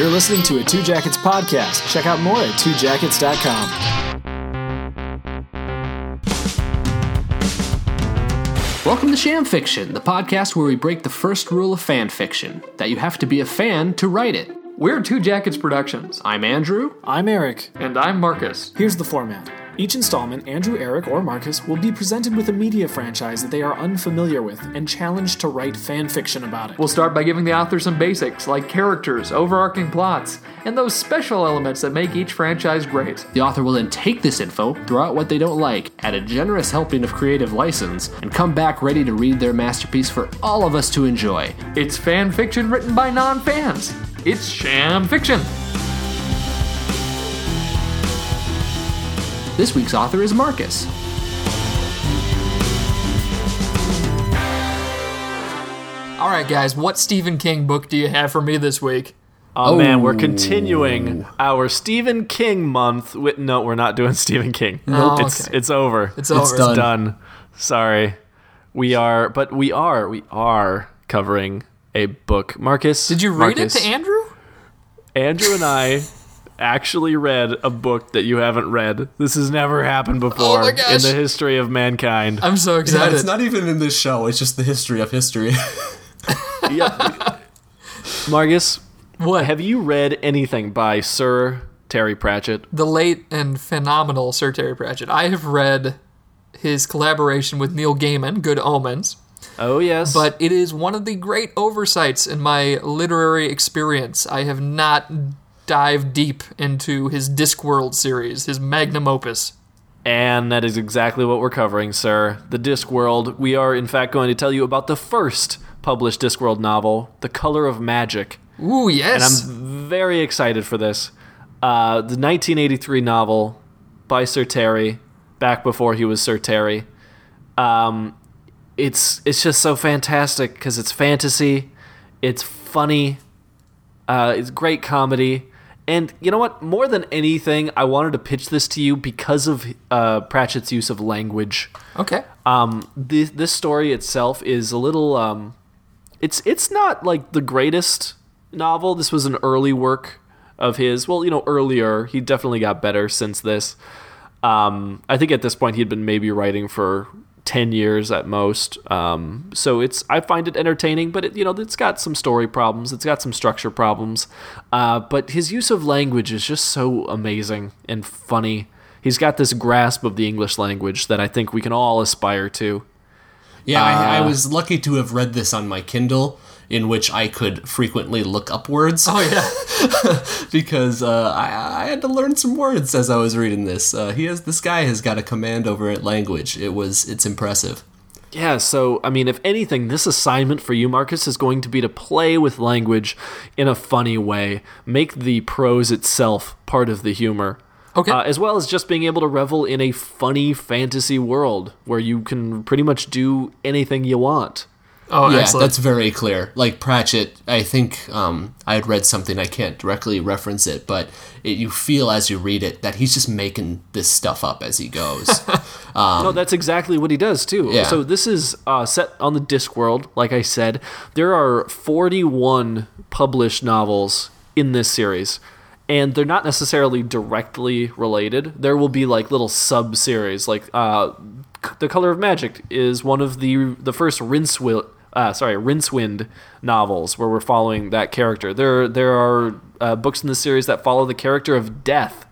You're listening to a Two Jackets podcast. Check out more at twojackets.com. Welcome to Sham Fiction, the podcast where we break the first rule of fan fiction, that you have to be a fan to write it. We're Two Jackets Productions. I'm Andrew. I'm Eric. And I'm Marcus. Here's the format. Each installment, Andrew, Eric, or Marcus will be presented with a media franchise that they are unfamiliar with and challenged to write fan fiction about it. We'll start by giving the author some basics, like characters, overarching plots, and those special elements that make each franchise great. The author will then take this info, throw out what they don't like, add a generous helping of creative license, and come back ready to read their masterpiece for all of us to enjoy. It's fan fiction written by non-fans. It's Sham Fiction. This week's author is Marcus. All right, guys, what Stephen King book do you have for me this week? Oh, man, we're continuing our Stephen King month. No, we're not doing Stephen King. Nope. Oh, okay. It's over. It's done. Sorry. We are covering a book. Marcus. Did you read it to Andrew? Andrew and I... actually read a book that you haven't read. This has never happened before in the history of mankind. I'm so excited. Yeah, it's not even in this show. It's just the history of history. Yeah. Marcus, what have you read anything by Sir Terry Pratchett? The late and phenomenal Sir Terry Pratchett. I have read his collaboration with Neil Gaiman, Good Omens. Oh, yes. But it is one of the great oversights in my literary experience. I have not dive deep into his Discworld series, his magnum opus. And that is exactly what we're covering, sir. The Discworld. We are, in fact, going to tell you about the first published Discworld novel, The Color of Magic. Ooh, yes. And I'm very excited for this. The 1983 novel by Sir Terry, back before he was Sir Terry. It's just so fantastic because it's fantasy, it's funny, it's great comedy. And you know what? More than anything, I wanted to pitch this to you because of Pratchett's use of language. Okay. This story itself is a little... It's not like the greatest novel. This was an early work of his. Well, you know, earlier. He definitely got better since this. I think at this point he'd been maybe writing for 10 years at most. So I find it entertaining, but it's got some story problems. It's got some structure problems. But his use of language is just so amazing and funny. He's got this grasp of the English language that I think we can all aspire to. Yeah, I was lucky to have read this on my Kindle, in which I could frequently look up words. Oh, yeah. Because I had to learn some words as I was reading this. This guy has got a command over it language. It's impressive. Yeah, so, I mean, if anything, this assignment for you, Marcus, is going to be to play with language in a funny way. Make the prose itself part of the humor. Okay. As well as just being able to revel in a funny fantasy world where you can pretty much do anything you want. Oh, yeah, excellent. That's very clear. Like Pratchett, I think I had read something, I can't directly reference it, but you feel as you read it that he's just making this stuff up as he goes. No, that's exactly what he does, too. Yeah. So this is set on the Discworld, like I said. There are 41 published novels in this series, and they're not necessarily directly related. There will be like little sub-series, like The Color of Magic is one of the first Rincewind novels where we're following that character. There are books in the series that follow the character of Death.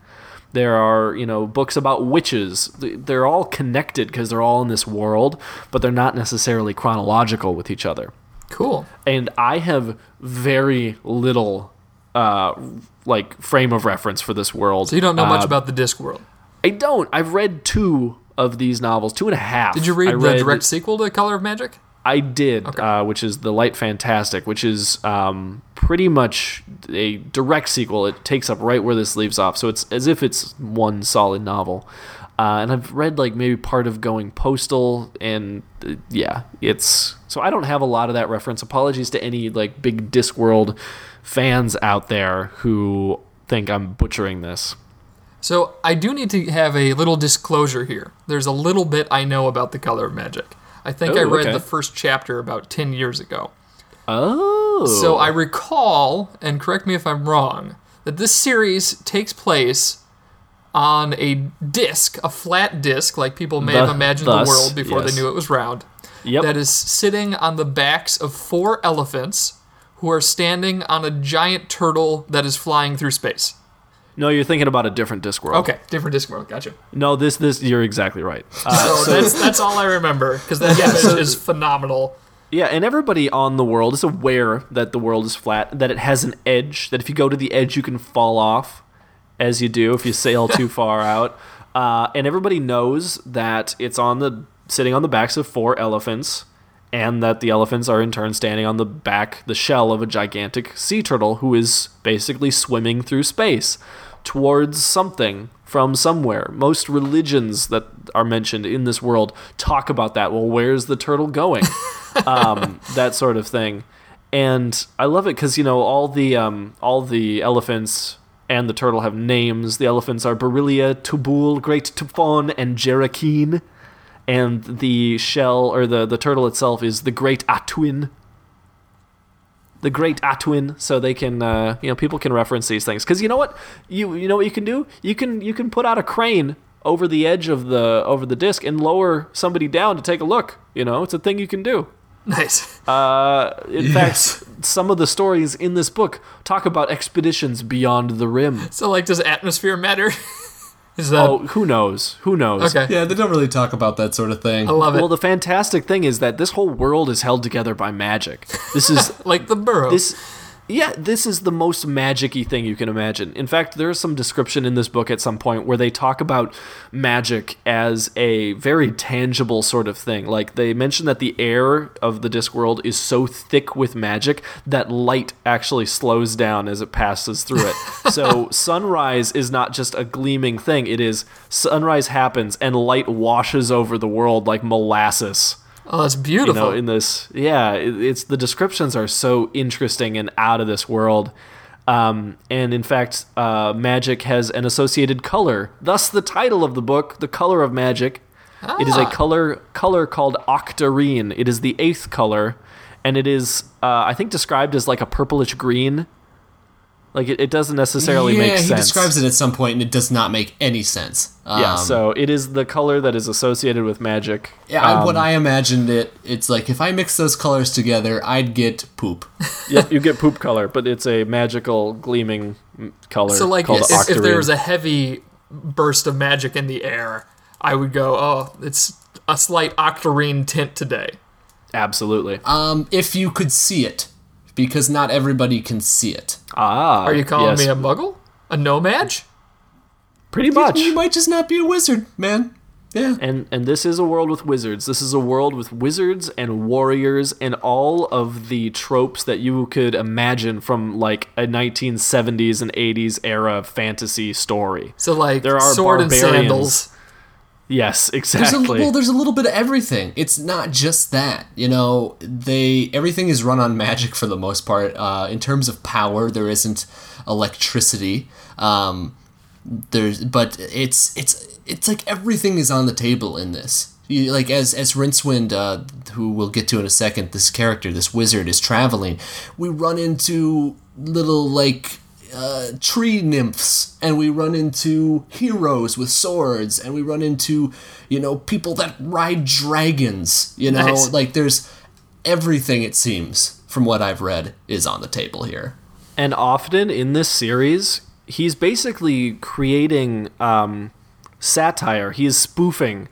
There are, books about witches. They're all connected because they're all in this world, but they're not necessarily chronological with each other. Cool. And I have very little frame of reference for this world. So you don't know much about the Discworld. I don't. I've read two of these novels, 2.5. Did you read the direct sequel to The Color of Magic? I did, okay. Which is The Light Fantastic, which is pretty much a direct sequel. It takes up right where this leaves off, so it's as if it's one solid novel. And I've read maybe part of Going Postal, and so I don't have a lot of that reference. Apologies to any big Discworld fans out there who think I'm butchering this. So I do need to have a little disclosure here. There's a little bit I know about The Color of Magic. I think I read the first chapter about 10 years ago. Oh. Ooh. So I recall, and correct me if I'm wrong, that this series takes place on a disc, a flat disc, like people may have imagined the world before they knew it was round, that is sitting on the backs of 4 elephants who are standing on a giant turtle that is flying through space. No, you're thinking about a different Discworld. Okay, different Discworld, gotcha. No, this you're exactly right. That's all I remember, because that image is phenomenal. Yeah, and everybody on the world is aware that the world is flat, that it has an edge, that if you go to the edge you can fall off, as you do if you sail too far out. And everybody knows that it's sitting on the backs of 4 elephants, and that the elephants are in turn standing on the shell of a gigantic sea turtle who is basically swimming through space towards something from somewhere. Most religions that are mentioned in this world talk about that. Well, where's the turtle going? That sort of thing. And I love it because, all the elephants and the turtle have names. The elephants are Beryllia, Tubul, Great Tupon, and Jerakin. And the shell, or the turtle itself, is the Great Atuin. The Great Atuin, so they can, people can reference these things. Because you know what, you know what you can do? You can put out a crane over the edge of the disc and lower somebody down to take a look. It's a thing you can do. Nice. In fact, some of the stories in this book talk about expeditions beyond the rim. So, does atmosphere matter? Who knows? Okay. Yeah, they don't really talk about that sort of thing. I love it. Well, the fantastic thing is that this whole world is held together by magic. This is like the burrow. This is the most magic-y thing you can imagine. In fact, there is some description in this book at some point where they talk about magic as a very tangible sort of thing. Like, they mention that the air of the Discworld is so thick with magic that light actually slows down as it passes through it. So sunrise is not just a gleaming thing. It is sunrise happens and light washes over the world like molasses. Oh, that's beautiful. In this, the descriptions are so interesting and out of this world. And in fact, magic has an associated color. Thus, the title of the book, The Color of Magic. Ah. It is a color called Octarine. It is the 8th color, and it is, I think, described as like a purplish green. Like, it doesn't necessarily make sense. Yeah, he describes it at some point, and it does not make any sense. So it is the color that is associated with magic. Yeah, what I imagined it's like, if I mix those colors together, I'd get poop. Yep, you get poop color, but it's a magical, gleaming color. So, if there was a heavy burst of magic in the air, I would go, oh, it's a slight octarine tint today. Absolutely. If you could see it. Because not everybody can see it. Ah, are you calling me a muggle? A nomad? Pretty much. You might just not be a wizard, man. Yeah. And this is a world with wizards. This is a world with wizards and warriors and all of the tropes that you could imagine from a 1970s and 80s era fantasy story. So there are sword barbarians. And sandals. Yes, exactly. There's a little bit of everything. It's not just that. Everything is run on magic for the most part. In terms of power, there isn't electricity. But it's like everything is on the table in this. As Rincewind, who we'll get to in a second, this character, this wizard, is traveling. We run into little tree nymphs, and we run into heroes with swords, and we run into people that ride dragons. Nice. There's everything, it seems, from what I've read, is on the table here. And often in this series, he's basically creating satire. He is spoofing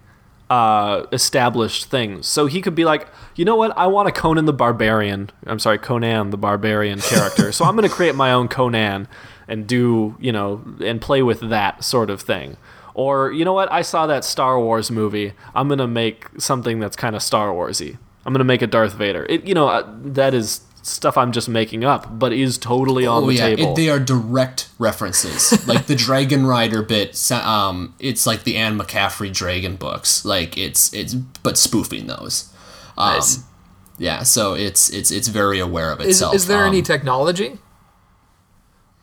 established things. So he could be like, I want a Conan the Barbarian character. So I'm going to create my own Conan and and play with that sort of thing. Or, I saw that Star Wars movie. I'm going to make something that's kind of Star Wars-y. I'm going to make a Darth Vader. That is stuff I'm just making up, but is totally on the table. They are direct references. The Dragon Rider bit, it's like the Anne McCaffrey Dragon books. It's but spoofing those. Nice. Yeah, so it's very aware of itself. Is there any technology?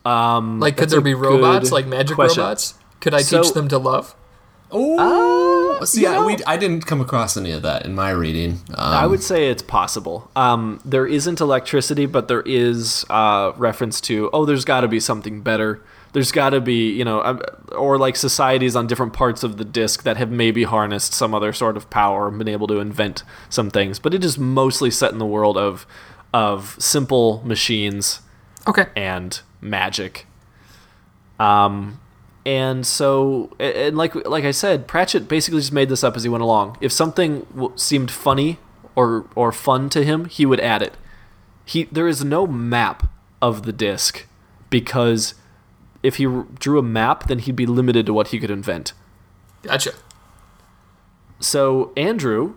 Could there be robots, magic robots? Could I teach them to love? Oh, I didn't come across any of that in my reading. I would say it's possible. There isn't electricity, but there is reference to, there's got to be something better. There's got to be, or like societies on different parts of the disc that have maybe harnessed some other sort of power and been able to invent some things. But it is mostly set in the world of simple machines and magic. And so, and like I said, Pratchett basically just made this up as he went along. If something seemed funny or fun to him, he would add it. There is no map of the disc because... if he drew a map, then he'd be limited to what he could invent. Gotcha. So, Andrew,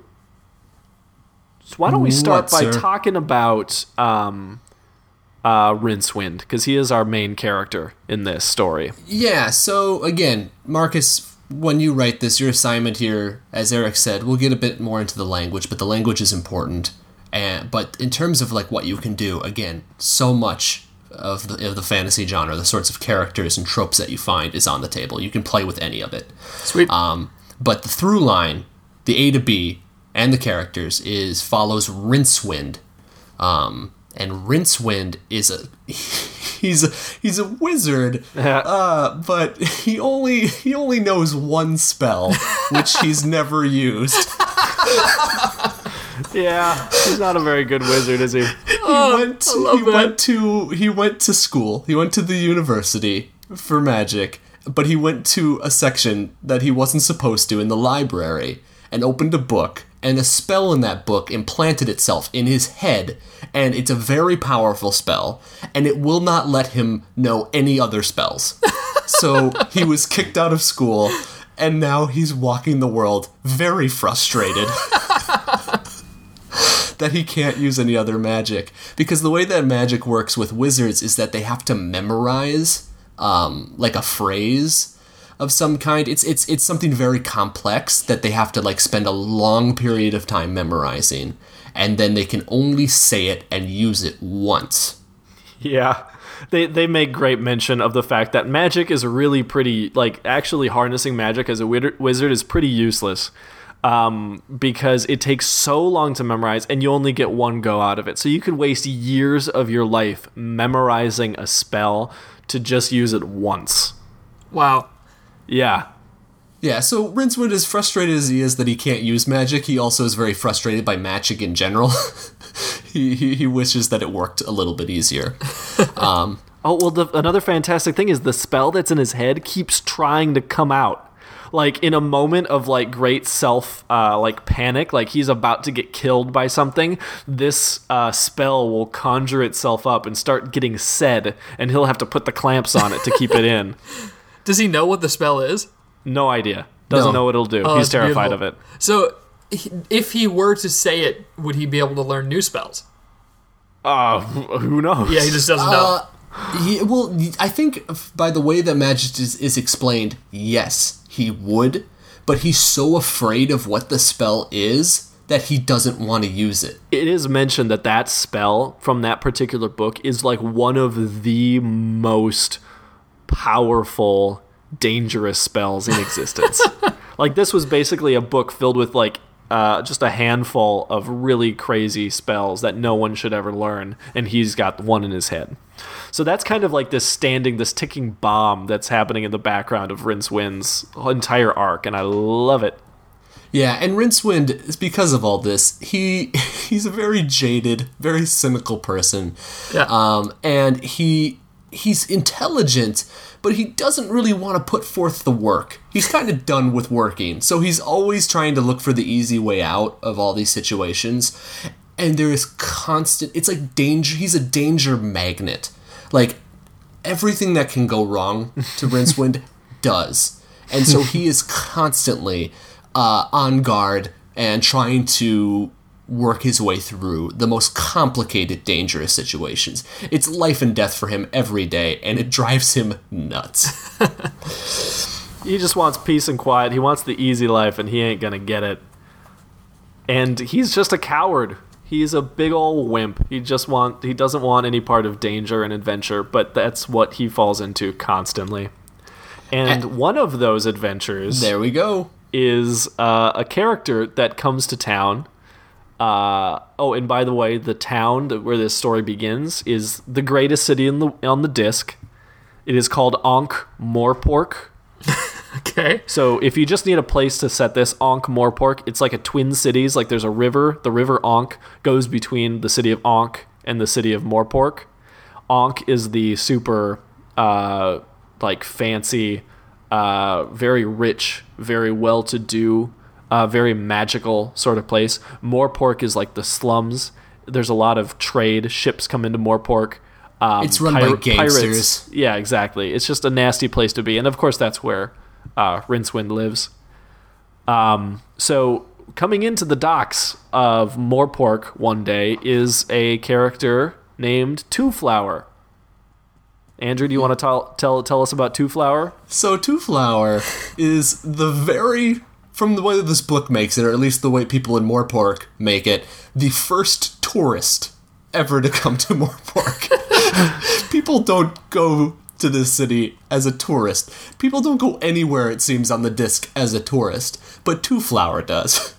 why don't we start talking about Rincewind? Because he is our main character in this story. Yeah, so, again, Marcus, when you write this, your assignment here, as Eric said, we'll get a bit more into the language, but the language is important. But in terms of like what you can do, again, so much... of the fantasy genre, the sorts of characters and tropes that you find is on the table. You can play with any of it. Sweet. But the through line, the A to B, and the characters follows Rincewind. And Rincewind is he's a wizard, but he only knows one spell, which he's never used. Yeah, he's not a very good wizard, is he? He went to school. He went to the university for magic, but he went to a section that he wasn't supposed to in the library and opened a book, and a spell in that book implanted itself in his head, and it's a very powerful spell, and it will not let him know any other spells. So he was kicked out of school, and now he's walking the world very frustrated. That he can't use any other magic. Because the way that magic works with wizards is that they have to memorize, like, a phrase of some kind. It's something very complex that they have to, like, spend a long period of time memorizing. And then they can only say it and use it once. Yeah. They make great mention of the fact that magic is really pretty... like, actually harnessing magic as a wizard is pretty useless. Because it takes so long to memorize, and you only get one go out of it. So you could waste years of your life memorizing a spell to just use it once. Wow. Yeah. Yeah, so Rincewind, as frustrated as he is that he can't use magic, he also is very frustrated by magic in general. He wishes that it worked a little bit easier. Another fantastic thing is the spell that's in his head keeps trying to come out. Like, in a moment of, like, great self, like, panic, like, he's about to get killed by something, this spell will conjure itself up and start getting said, and he'll have to put the clamps on it to keep it in. Does he know what the spell is? No idea. Doesn't know what it'll do. Oh, he's terrified of it. So, if he were to say it, would he be able to learn new spells? Who knows? Yeah, he just doesn't know. I think by the way that magic is explained, yes, he would, but he's so afraid of what the spell is that he doesn't want to use it. It is mentioned that that spell from that particular book is like one of the most powerful, dangerous spells in existence. Like, this was basically a book filled with like just a handful of really crazy spells that no one should ever learn, and he's got one in his head. So that's kind of like this ticking bomb that's happening in the background of Rincewind's entire arc, and I love it. Yeah, and Rincewind, is because of all this, he's a very jaded, very cynical person. Yeah. And he's intelligent, but he doesn't really want to put forth the work. He's kind of done with working, so he's always trying to look for the easy way out of all these situations. And there is constant... it's like danger... he's a danger magnet. Like, everything that can go wrong to Rincewind does. And so he is constantly on guard and trying to work his way through the most complicated, dangerous situations. It's life and death for him every day, and it drives him nuts. He just wants peace and quiet. He wants the easy life, and he ain't gonna get it. And he's just a coward. He's a big old wimp. He doesn't want any part of danger and adventure, but that's what he falls into constantly. And one of those adventures... there we go. is a character that comes to town. Oh, and by the way, the town that, where this story begins is the greatest city in the, on the disc. It is called Ankh-Morpork. Okay. So if you just need a place to set this, Ankh-Morpork, it's like a twin cities. Like there's a river. The river Ankh goes between the city of Ankh and the city of Morpork. Ankh is the super, like fancy, very rich, very well-to-do, very magical sort of place. Morpork is like the slums. There's a lot of trade. Ships come into Morpork. It's run by gangsters. Pirates. Yeah, exactly. It's just a nasty place to be. And of course, that's where Rincewind lives. So coming into the docks of Morpork one day is a character named Two Flower. Andrew, do you want to tell us about Two Flower? So Two Flower is the very, from the way that this book makes it, or at least the way people in Morpork make it, the first tourist ever to come to Morpork. People don't go to this city as a tourist. People don't go anywhere, it seems, on the disc as a tourist. But Two Flower does.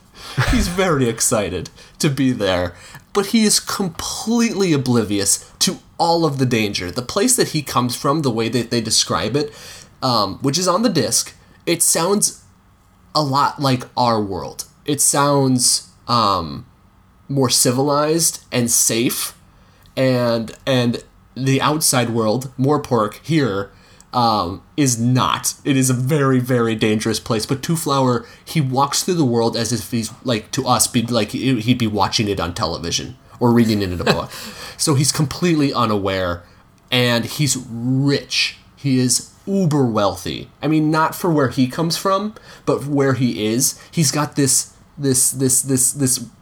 He's very excited to be there. But he is completely oblivious to all of the danger. The place that he comes from, the way that they describe it, which is on the disc, it sounds a lot like our world. It sounds more civilized and safe, and the outside world, Morpork here, is not. It is a very, very dangerous place. But Two Flower, he walks through the world as if he's, like, to us, be like he'd be watching it on television or reading it in a book. So he's completely unaware, and he's rich. He is uber wealthy. I mean, not for where he comes from, but where he is. He's got this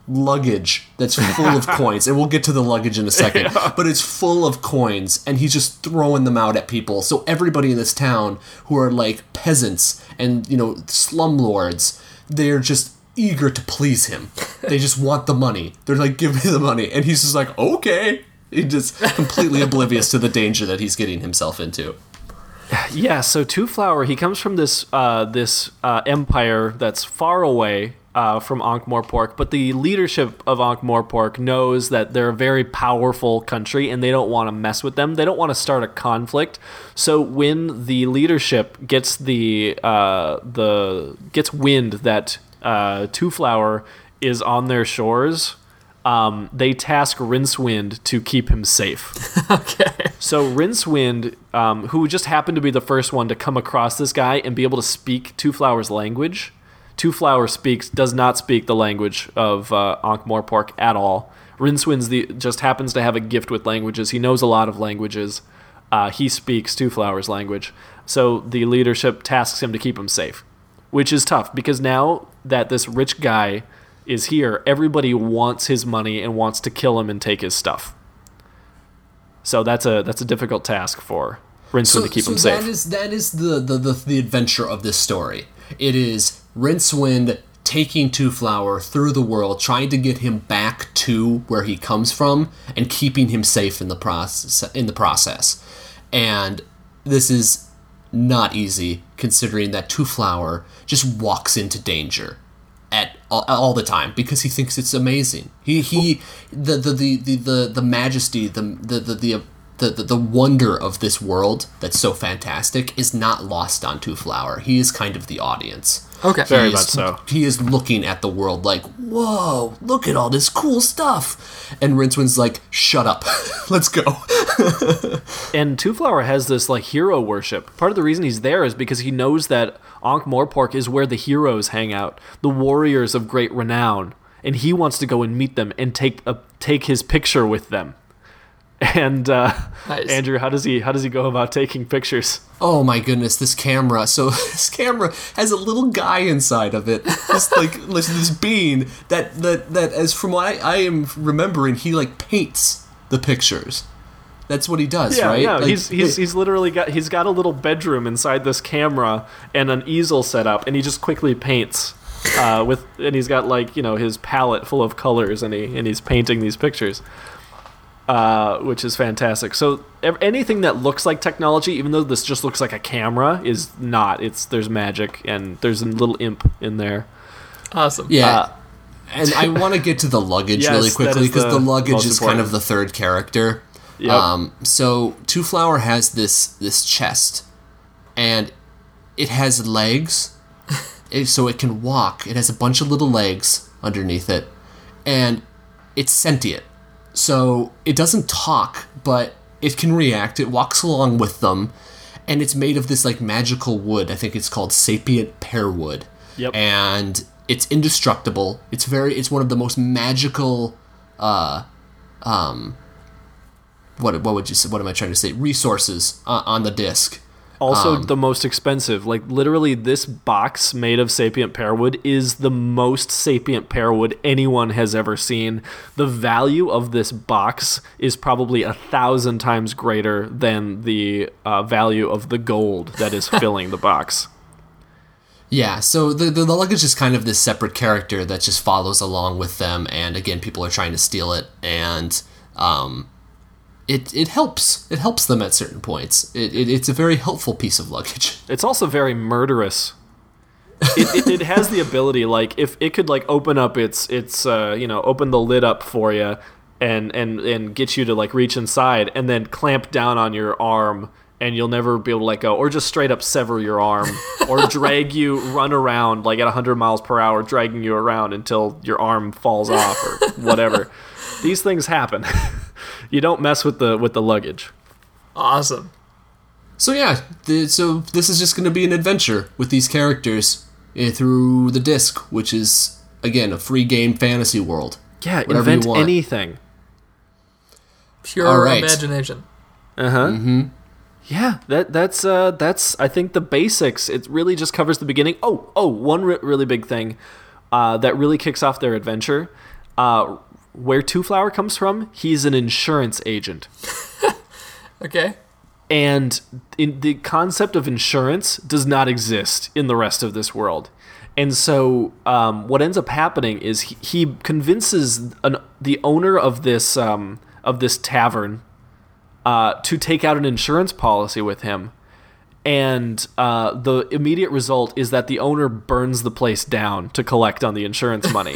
luggage that's full of coins, and we'll get to the luggage in a second, yeah. But it's full of coins, and he's just throwing them out at people. So everybody in this town who are like peasants and, you know, slumlords, they're just eager to please him. They just want the money. They're like, give me the money. And he's just like, okay. He's just completely oblivious to the danger that he's getting himself into. Yeah, so Two Flower, he comes from this this empire that's far away from Ankh-Morpork, but the leadership of Ankh-Morpork knows that they're a very powerful country and they don't want to mess with them. They don't want to start a conflict. So when the leadership gets gets wind that Two Flower is on their shores, they task Rincewind to keep him safe. Okay. So Rincewind, who just happened to be the first one to come across this guy and be able to speak Two Flower's language. Two Flower does not speak the language of Ankh-Morpork at all. Rincewind's just happens to have a gift with languages. He knows a lot of languages. He speaks Two Flower's language. So the leadership tasks him to keep him safe, which is tough because now that this rich guy is here, everybody wants his money and wants to kill him and take his stuff. So that's a difficult task for Rincewind to keep him safe. That is the adventure of this story. It is Rincewind taking Two Flower through the world, trying to get him back to where he comes from, and keeping him safe in the process. And this is not easy, considering that Two Flower just walks into danger all the time because he thinks it's amazing. The majesty, the wonder of this world that's so fantastic is not lost on Two Flower. He is kind of the audience. Okay. Very much so. He is looking at the world like, whoa, look at all this cool stuff. And Rincewind's like, shut up. Let's go. And Two Flower has this like hero worship. Part of the reason he's there is because he knows that Ankh-Morpork is where the heroes hang out, the warriors of great renown. And he wants to go and meet them and take his picture with them. And nice. Andrew, how does he go about taking pictures? Oh my goodness, this camera! So this camera has a little guy inside of it, just like this bean that as from what I am remembering, he like paints the pictures. That's what he does, yeah, right? Yeah, no, like, he's literally got a little bedroom inside this camera and an easel set up, and he just quickly paints. And he's got like, you know, his palette full of colors, and he's painting these pictures. which is fantastic. So anything that looks like technology, even though this just looks like a camera, is not. There's magic, and there's a little imp in there. Awesome. Yeah. And I want to get to the luggage really quickly, because the luggage is kind of the third character. Yep. So Two Flower has this chest, and it has legs, so it can walk. It has a bunch of little legs underneath it, and it's sentient. So it doesn't talk, but it can react. It walks along with them, and it's made of this like magical wood. I think it's called sapient pearwood. Yep. And it's indestructible. It's one of the most magical what am I trying to say? Resources on the disc. Also the most expensive. Like literally this box made of sapient pearwood is the most sapient pearwood anyone has ever seen. The value of this box is probably 1,000 times greater than the value of the gold that is filling the box. Yeah, so the luggage is kind of this separate character that just follows along with them, and again, people are trying to steal it, and it helps. It helps them at certain points. It's a very helpful piece of luggage. It's also very murderous. It has the ability, like, if it could like open up open the lid up for you, and get you to like reach inside, and then clamp down on your arm. And you'll never be able to let go, or just straight up sever your arm, or drag you, run around like at 100 miles per hour, dragging you around until your arm falls off or whatever. These things happen. You don't mess with the luggage. Awesome. So yeah, so this is just going to be an adventure with these characters through the disc, which is again a free game fantasy world. Yeah, whatever invent you want. Anything. Pure imagination. Uh huh. Mm-hmm. Yeah, that's I think the basics. It really just covers the beginning. Oh, one really big thing that really kicks off their adventure. Where Two Flower comes from, he's an insurance agent. Okay. And the concept of insurance does not exist in the rest of this world. And so what ends up happening is he convinces the owner of this tavern to take out an insurance policy with him. And the immediate result is that the owner burns the place down to collect on the insurance money.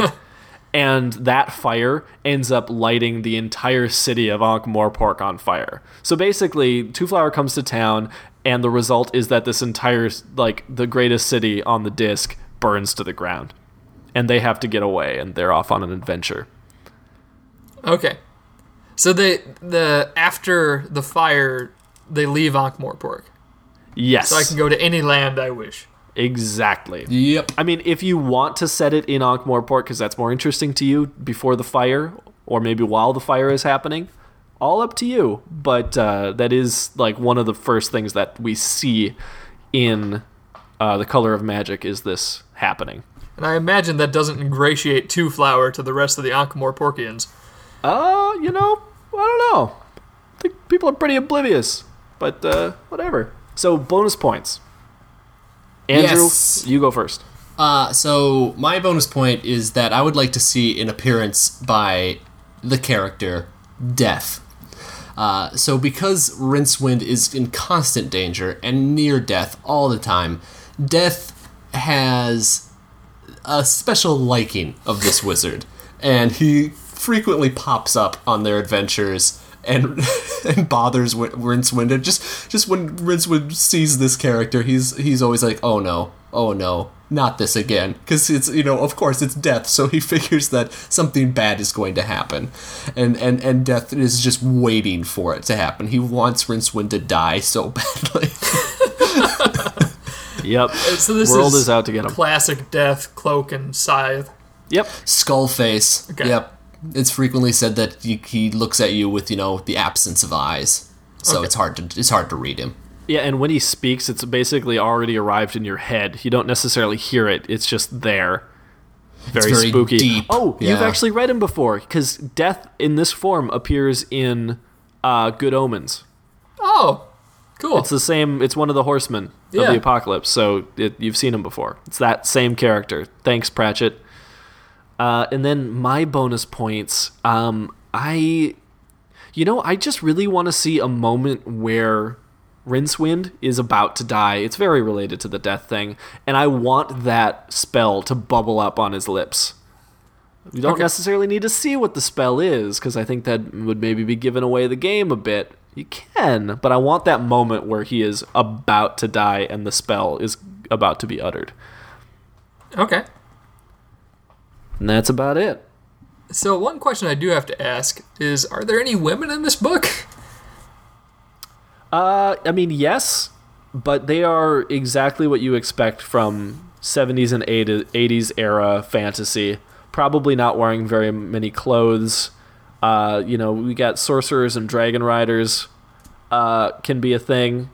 And that fire ends up lighting the entire city of Ankh-Morpork on fire. So basically, Two Flower comes to town, and the result is that this entire, like, the greatest city on the disc burns to the ground. And they have to get away, and they're off on an adventure. Okay. So after the fire, they leave Ankh-Morpork. Yes. So I can go to any land I wish. Exactly. Yep. I mean, if you want to set it in Ankh-Morpork, because that's more interesting to you before the fire, or maybe while the fire is happening, all up to you. But that is like one of the first things that we see in The Color of Magic is this happening. And I imagine that doesn't ingratiate Two Flower to the rest of the Ankh-Morporkians. I don't know. I think people are pretty oblivious, but whatever. So, bonus points. Andrew, You go first. So, my bonus point is that I would like to see an appearance by the character Death. So, because Rincewind is in constant danger and near death all the time, Death has a special liking of this wizard, and he frequently pops up on their adventures and bothers Rincewind. Just when Rincewind sees this character, he's always like, oh no, not this again, because it's, you know, of course it's Death, so he figures that something bad is going to happen, and Death is just waiting for it to happen. He wants Rincewind to die so badly. Yep. So this world is out to get him. Classic Death, cloak and scythe. Yep. Skull face. Okay. Yep. It's frequently said that he looks at you with, you know, the absence of eyes, so okay. It's hard to read him. Yeah, and when he speaks, it's basically already arrived in your head. You don't necessarily hear it; it's just there. Very spooky. Deep. Oh, yeah. You've actually read him before, because Death in this form appears in Good Omens. Oh, cool! It's the same. It's one of the Horsemen of the Apocalypse, so you've seen him before. It's that same character. Thanks, Pratchett. And then my bonus points, you know, I just really want to see a moment where Rincewind is about to die. It's very related to the death thing, and I want that spell to bubble up on his lips. We don't necessarily need to see what the spell is, because I think that would maybe be giving away the game a bit. You can, but I want that moment where he is about to die and the spell is about to be uttered. Okay. And that's about it. So one question I do have to ask is, are there any women in this book? I mean, yes, but they are exactly what you expect from 70s and 80s era fantasy. Probably not wearing very many clothes. You know, we got sorcerers and dragon riders can be a thing.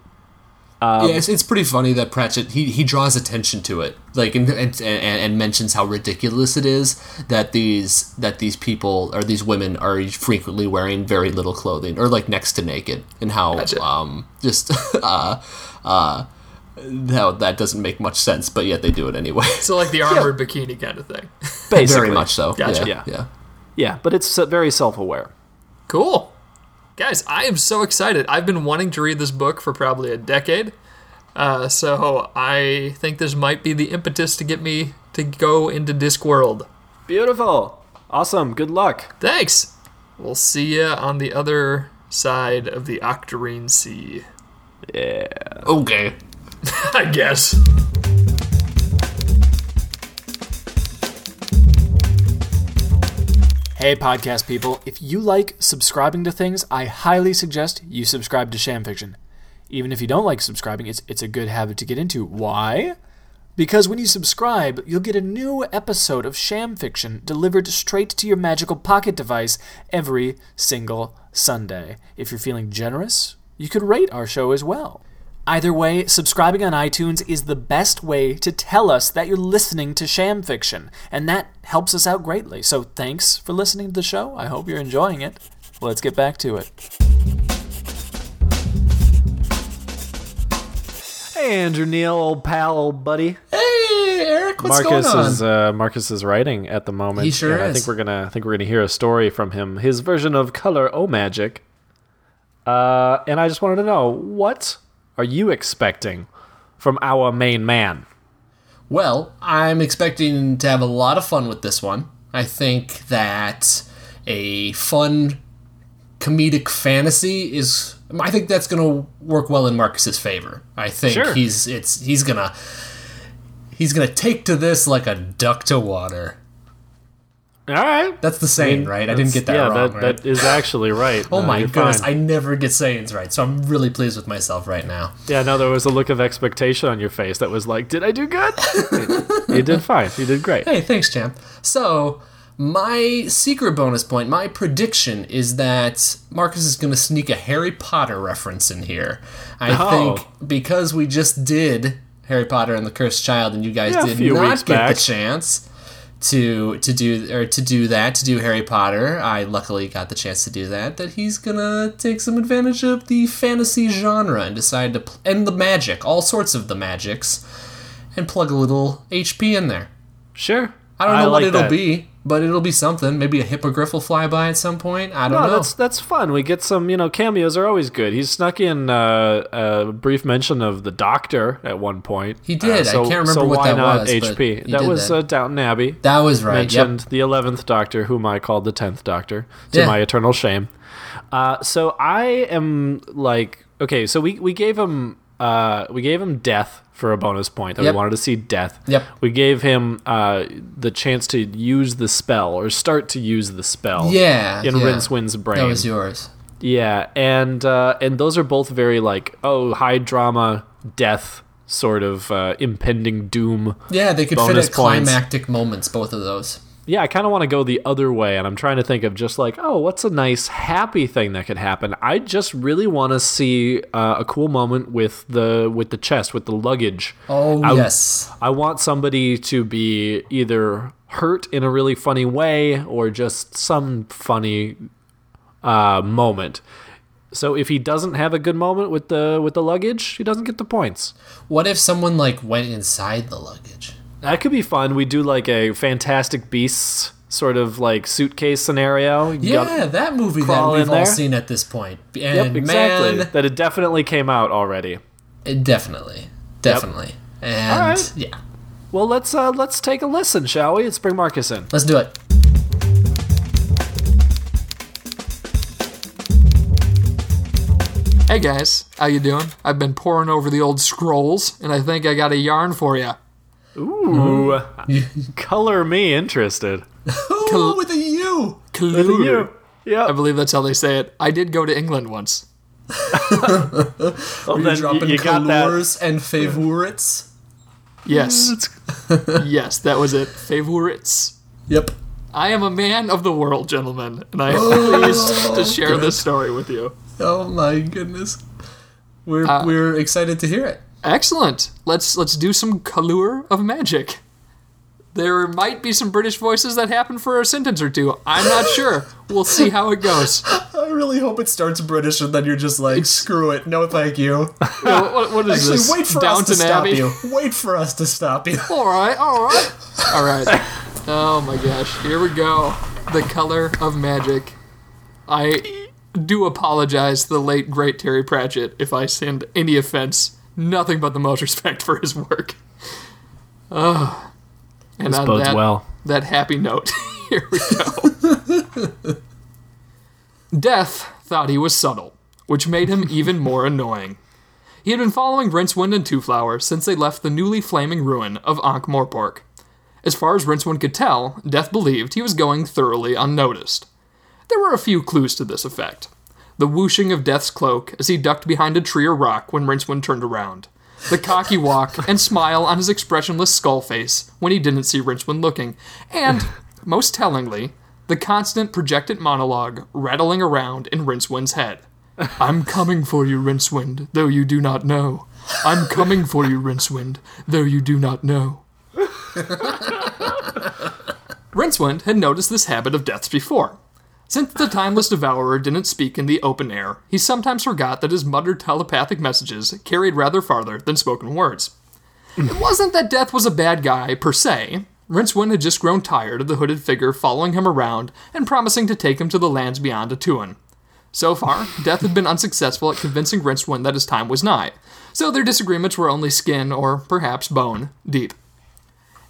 Yeah, it's pretty funny that Pratchett, he draws attention to it, like, and mentions how ridiculous it is that these people, or these women, are frequently wearing very little clothing, or like next to naked, and how that doesn't make much sense, but yet they do it anyway. So like the armored bikini kind of thing. Basically. Very much so. Gotcha. Yeah, but it's very self-aware. Cool. Guys, I am so excited. I've been wanting to read this book for probably a decade, so I think this might be the impetus to get me to go into Discworld. Beautiful. Awesome. Good luck. Thanks. We'll see ya on the other side of the Octarine Sea. Yeah. Okay. I guess. Hey, podcast people. If you like subscribing to things, I highly suggest you subscribe to Sham Fiction. Even if you don't like subscribing, it's a good habit to get into. Why? Because when you subscribe, you'll get a new episode of Sham Fiction delivered straight to your magical pocket device every single Sunday. If you're feeling generous, you could rate our show as well. Either way, subscribing on iTunes is the best way to tell us that you're listening to Sham Fiction, and that helps us out greatly. So thanks for listening to the show. I hope you're enjoying it. Let's get back to it. Hey, Andrew Neil, old pal, old buddy. Hey, Eric, what's going on? Marcus is writing at the moment. He sure is. I think we're gonna hear a story from him. His version of Color O Magic. And I just wanted to know what are you expecting from our main man? Well, I'm expecting to have a lot of fun with this one. I think that a fun comedic fantasy is... I think that's going to work well in Marcus's favor. I think he's going to take to this like a duck to water. All right. That's the saying, right? I didn't get that wrong, right? That is actually right. Oh, my goodness. Fine. I never get sayings right, so I'm really pleased with myself right now. Yeah, no, there was a look of expectation on your face that was like, did I do good? You did fine. You did great. Hey, thanks, champ. So my secret bonus point, my prediction, is that Marcus is going to sneak a Harry Potter reference in here. I think because we just did Harry Potter and the Cursed Child, and you guys did not get the chance... To do Harry Potter. I luckily got the chance to do that he's gonna take some advantage of the fantasy genre and decide to and the magic, all sorts of the magics, and plug a little HP in there. Sure. I don't know what it'll be, but it'll be something. Maybe a hippogriff will fly by at some point. I don't know. That's fun. We get some, cameos are always good. He snuck in a brief mention of the Doctor at one point. He did. So, I can't remember what that was. So why not HP? That was Downton Abbey. That was right. Mentioned the 11th Doctor, whom I called the 10th Doctor, to my eternal shame. So I am like, okay, so we gave him death for a bonus point that we wanted to see death. Yep. We gave him the chance to use the spell or start to use the spell. Yeah. In Rincewind's brain. That was yours. Yeah, and those are both very high drama death sort of impending doom. Yeah, they could fit at climactic moments, both of those. Yeah, I kind of want to go the other way, and I'm trying to think of just what's a nice, happy thing that could happen? I just really want to see a cool moment with the chest, with the luggage. Oh, yes. I want somebody to be either hurt in a really funny way or just some funny moment. So if he doesn't have a good moment with the luggage, he doesn't get the points. What if someone went inside the luggage? That could be fun. We do a Fantastic Beasts sort of like suitcase scenario. That movie that we've all seen at this point. And yep, exactly. Man, that it definitely came out already. Definitely. Yep. And all right. Yeah. Well, let's take a listen, shall we? Let's bring Marcus in. Let's do it. Hey guys, how you doing? I've been poring over the old scrolls, and I think I got a yarn for you. Ooh, color me interested. Ooh, with a U. With a U. Yeah, I believe that's how they say it. I did go to England once. Well, then you got that. And favorites. Yes, yes, that was it. Favorites. Yep. I am a man of the world, gentlemen, and I am pleased to share this story with you. Oh my goodness, we're excited to hear it. Excellent. Let's do some color of magic. There might be some British voices that happen for a sentence or two. I'm not sure. We'll see how it goes. I really hope it starts British and then you're just like, screw it. No, thank you. What is this? Wait for Downton us to Abbey? Stop you. Wait for us to stop you. All right. All right. Oh my gosh. Here we go. The color of magic. I do apologize to the late, great Terry Pratchett if I send any offense. Nothing but the most respect for his work. Oh. And this bodes well. That happy note, here we go. Death thought he was subtle, which made him even more annoying. He had been following Rincewind and Two Flower since they left the newly flaming ruin of Ankh-Morpork. As far as Rincewind could tell, Death believed he was going thoroughly unnoticed. There were a few clues to this effect. The whooshing of Death's cloak as he ducked behind a tree or rock when Rincewind turned around. The cocky walk and smile on his expressionless skull face when he didn't see Rincewind looking. And, most tellingly, the constant projected monologue rattling around in Rincewind's head. I'm coming for you, Rincewind, though you do not know. I'm coming for you, Rincewind, though you do not know. Rincewind had noticed this habit of Death's before. Since the timeless devourer didn't speak in the open air, he sometimes forgot that his muttered telepathic messages carried rather farther than spoken words. It wasn't that Death was a bad guy, per se. Rincewind had just grown tired of the hooded figure following him around and promising to take him to the lands beyond Atuin. So far, Death had been unsuccessful at convincing Rincewind that his time was nigh, so their disagreements were only skin, or perhaps bone, deep.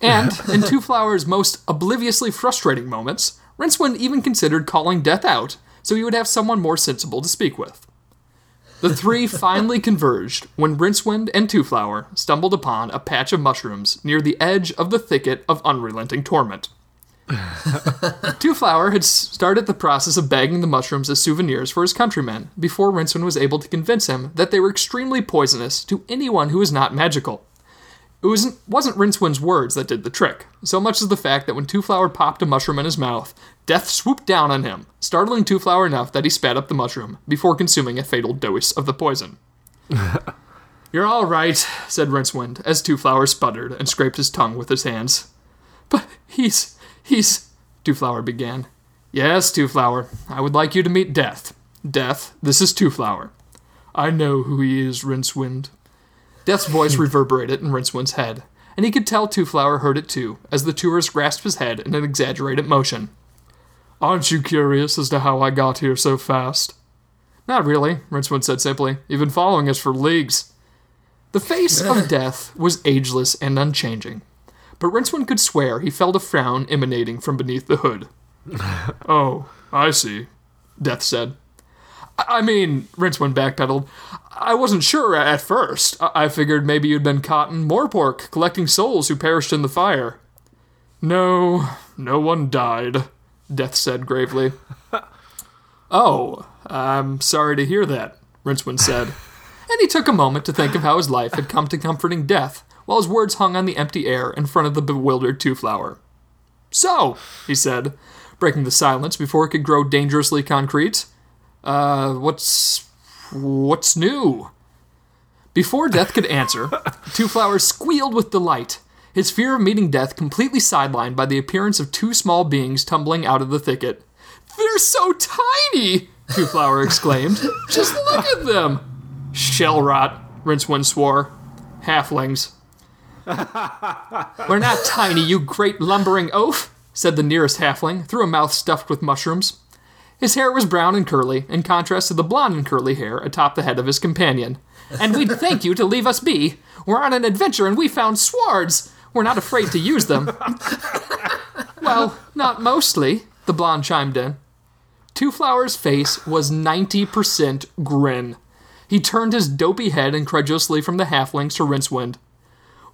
And, in Two Flower's most obliviously frustrating moments, Rincewind even considered calling Death out, so he would have someone more sensible to speak with. The three finally converged when Rincewind and Two Flower stumbled upon a patch of mushrooms near the edge of the thicket of unrelenting torment. Two Flower had started the process of bagging the mushrooms as souvenirs for his countrymen before Rincewind was able to convince him that they were extremely poisonous to anyone who is not magical. It wasn't Rincewind's words that did the trick, so much as the fact that when Two Flower popped a mushroom in his mouth, Death swooped down on him, startling Two Flower enough that he spat up the mushroom before consuming a fatal dose of the poison. You're all right, said Rincewind, as Two Flower sputtered and scraped his tongue with his hands. But he's... Two Flower began. Yes, Two Flower, I would like you to meet Death. Death, this is Two Flower. I know who he is, Rincewind. Death's voice reverberated in Rincewind's head, and he could tell Two Flower heard it too, as the tourist grasped his head in an exaggerated motion. Aren't you curious as to how I got here so fast? Not really, Rincewind said simply. You've been following us for leagues. The face of Death was ageless and unchanging, but Rincewind could swear he felt a frown emanating from beneath the hood. Oh, I see, Death said. I mean, Rincewind backpedaled. I wasn't sure at first. I figured maybe you'd been caught in Morpork, collecting souls who perished in the fire. No one died, Death said gravely. Oh, I'm sorry to hear that, Rincewind said. And he took a moment to think of how his life had come to comforting Death, while his words hung on the empty air in front of the bewildered Two Flower. So, he said, breaking the silence before it could grow dangerously concrete, what's new? Before Death could answer, Two Flowers squealed with delight, his fear of meeting Death completely sidelined by the appearance of two small beings tumbling out of the thicket. They're so tiny! Two Flower exclaimed. Just look at them! Shell rot, Rincewind swore. Halflings. We're not tiny, you great lumbering oaf, said the nearest halfling, through a mouth stuffed with mushrooms. His hair was brown and curly, in contrast to the blonde and curly hair atop the head of his companion. And we'd thank you to leave us be. We're on an adventure and we found swords. We're not afraid to use them. Well, not mostly, the blonde chimed in. Two Flower's face was 90% grin. He turned his dopey head incredulously from the halflings to Rincewind.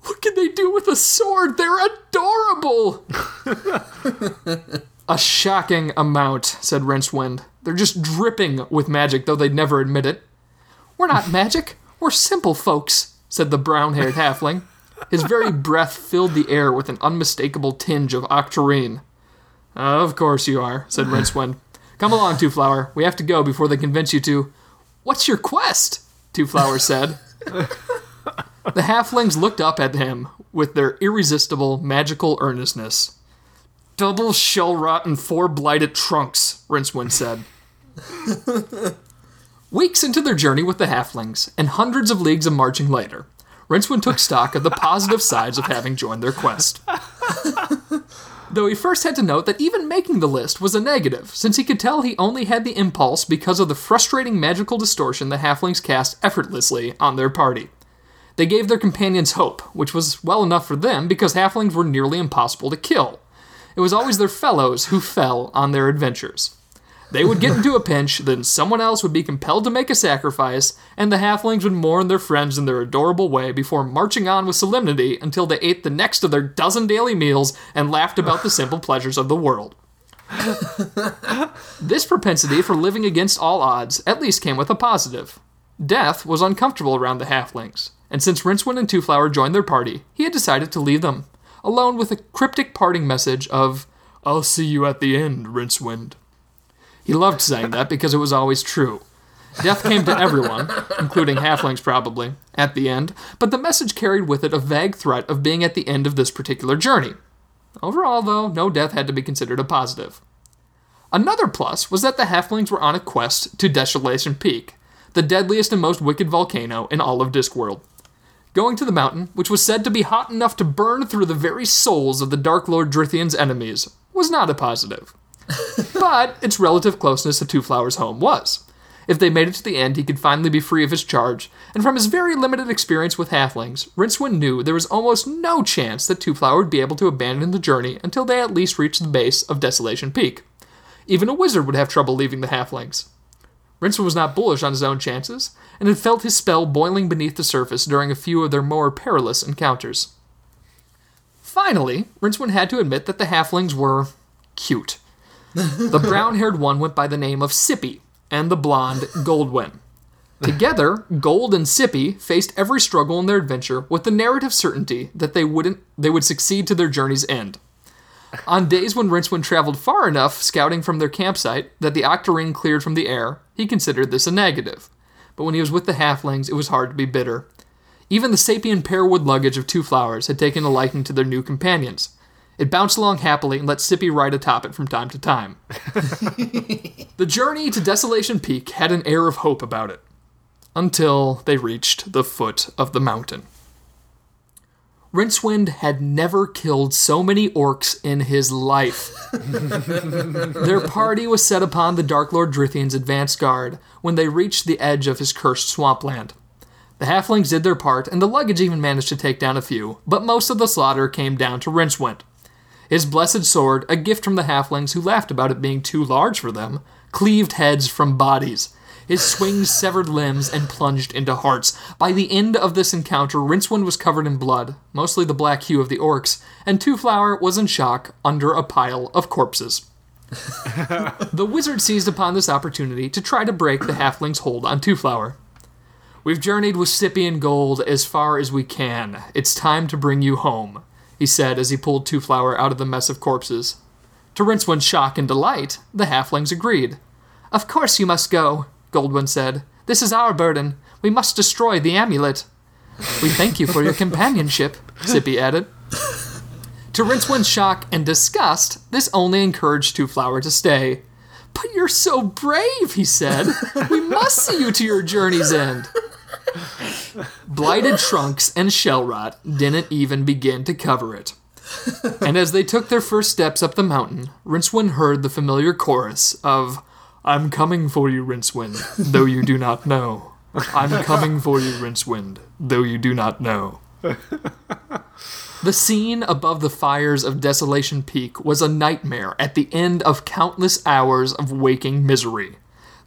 What can they do with a sword? They're adorable! A shocking amount, said Rincewind. They're just dripping with magic, though they'd never admit it. We're not magic, we're simple folks, said the brown-haired halfling. His very breath filled the air with an unmistakable tinge of octarine. Of course you are, said Rincewind. Come along, Two Flower. We have to go before they convince you to... What's your quest? Two Flower said. The halflings looked up at him with their irresistible, magical earnestness. Double shell-rot and 4 blighted trunks, Rincewind said. Weeks into their journey with the halflings, and hundreds of leagues of marching later, Rincewind took stock of the positive sides of having joined their quest. Though he first had to note that even making the list was a negative, since he could tell he only had the impulse because of the frustrating magical distortion the halflings cast effortlessly on their party. They gave their companions hope, which was well enough for them because halflings were nearly impossible to kill. It was always their fellows who fell on their adventures. They would get into a pinch, then someone else would be compelled to make a sacrifice, and the halflings would mourn their friends in their adorable way before marching on with solemnity until they ate the next of their 12 daily meals and laughed about the simple pleasures of the world. This propensity for living against all odds at least came with a positive. Death was uncomfortable around the halflings, and since Rincewind and Two Flower joined their party, he had decided to leave them, alone with a cryptic parting message of, I'll see you at the end, Rincewind. He loved saying that because it was always true. Death came to everyone, including halflings probably, at the end, but the message carried with it a vague threat of being at the end of this particular journey. Overall, though, no death had to be considered a positive. Another plus was that the halflings were on a quest to Desolation Peak, the deadliest and most wicked volcano in all of Discworld. Going to the mountain, which was said to be hot enough to burn through the very souls of the Dark Lord Drithian's enemies, was not a positive. But its relative closeness to Two Flower's home was. If they made it to the end, he could finally be free of his charge, and from his very limited experience with halflings, Rincewind knew there was almost no chance that Two Flower would be able to abandon the journey until they at least reached the base of Desolation Peak. Even a wizard would have trouble leaving the halflings. Rincewind was not bullish on his own chances, and had felt his spell boiling beneath the surface during a few of their more perilous encounters. Finally, Rincewind had to admit that the halflings were cute. The brown-haired one went by the name of Sippy, and the blonde, Goldwyn. Together, Gold and Sippy faced every struggle in their adventure with the narrative certainty that they would succeed to their journey's end. On days when Rincewind traveled far enough, scouting from their campsite, that the Octarine cleared from the air, he considered this a negative. But when he was with the halflings, it was hard to be bitter. Even the Sapient pearwood luggage of Two Flowers had taken a liking to their new companions. It bounced along happily and let Sippy ride atop it from time to time. The journey to Desolation Peak had an air of hope about it, until they reached the foot of the mountain. Rincewind had never killed so many orcs in his life. Their party was set upon the Dark Lord Drithian's advance guard when they reached the edge of his cursed swampland. The halflings did their part, and the luggage even managed to take down a few, but most of the slaughter came down to Rincewind. His blessed sword, a gift from the halflings who laughed about it being too large for them, cleaved heads from bodies. His swings severed limbs and plunged into hearts. By the end of this encounter, Rincewind was covered in blood, mostly the black hue of the orcs, and Two Flower was in shock under a pile of corpses. The wizard seized upon this opportunity to try to break the halflings' hold on Two Flower. We've journeyed with Sippy and Gold as far as we can. It's time to bring you home, he said as he pulled Two Flower out of the mess of corpses. To Rincewind's shock and delight, the halflings agreed. Of course you must go, Goldwyn said. This is our burden. We must destroy the amulet. We thank you for your companionship, Sippy added. To Rincewind's shock and disgust, this only encouraged Two Flower to stay. But you're so brave, he said. We must see you to your journey's end. Blighted trunks and shell rot didn't even begin to cover it. And as they took their first steps up the mountain, Rincewind heard the familiar chorus of, "I'm coming for you, Rincewind, though you do not know. I'm coming for you, Rincewind, though you do not know." The scene above the fires of Desolation Peak was a nightmare at the end of countless hours of waking misery.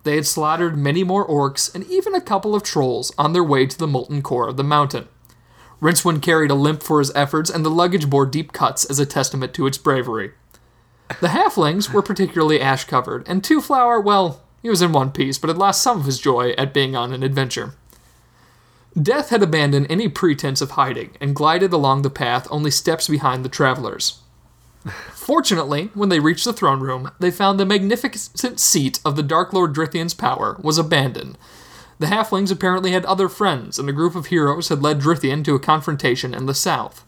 They had slaughtered many more orcs and even a couple of trolls on their way to the molten core of the mountain. Rincewind carried a limp for his efforts, and the luggage bore deep cuts as a testament to its bravery. The halflings were particularly ash-covered, and Two Flower, well, he was in one piece, but had lost some of his joy at being on an adventure. Death had abandoned any pretense of hiding and glided along the path only steps behind the travelers. Fortunately, when they reached the throne room, they found the magnificent seat of the Dark Lord Drithian's power was abandoned. The halflings apparently had other friends, and a group of heroes had led Drithian to a confrontation in the south.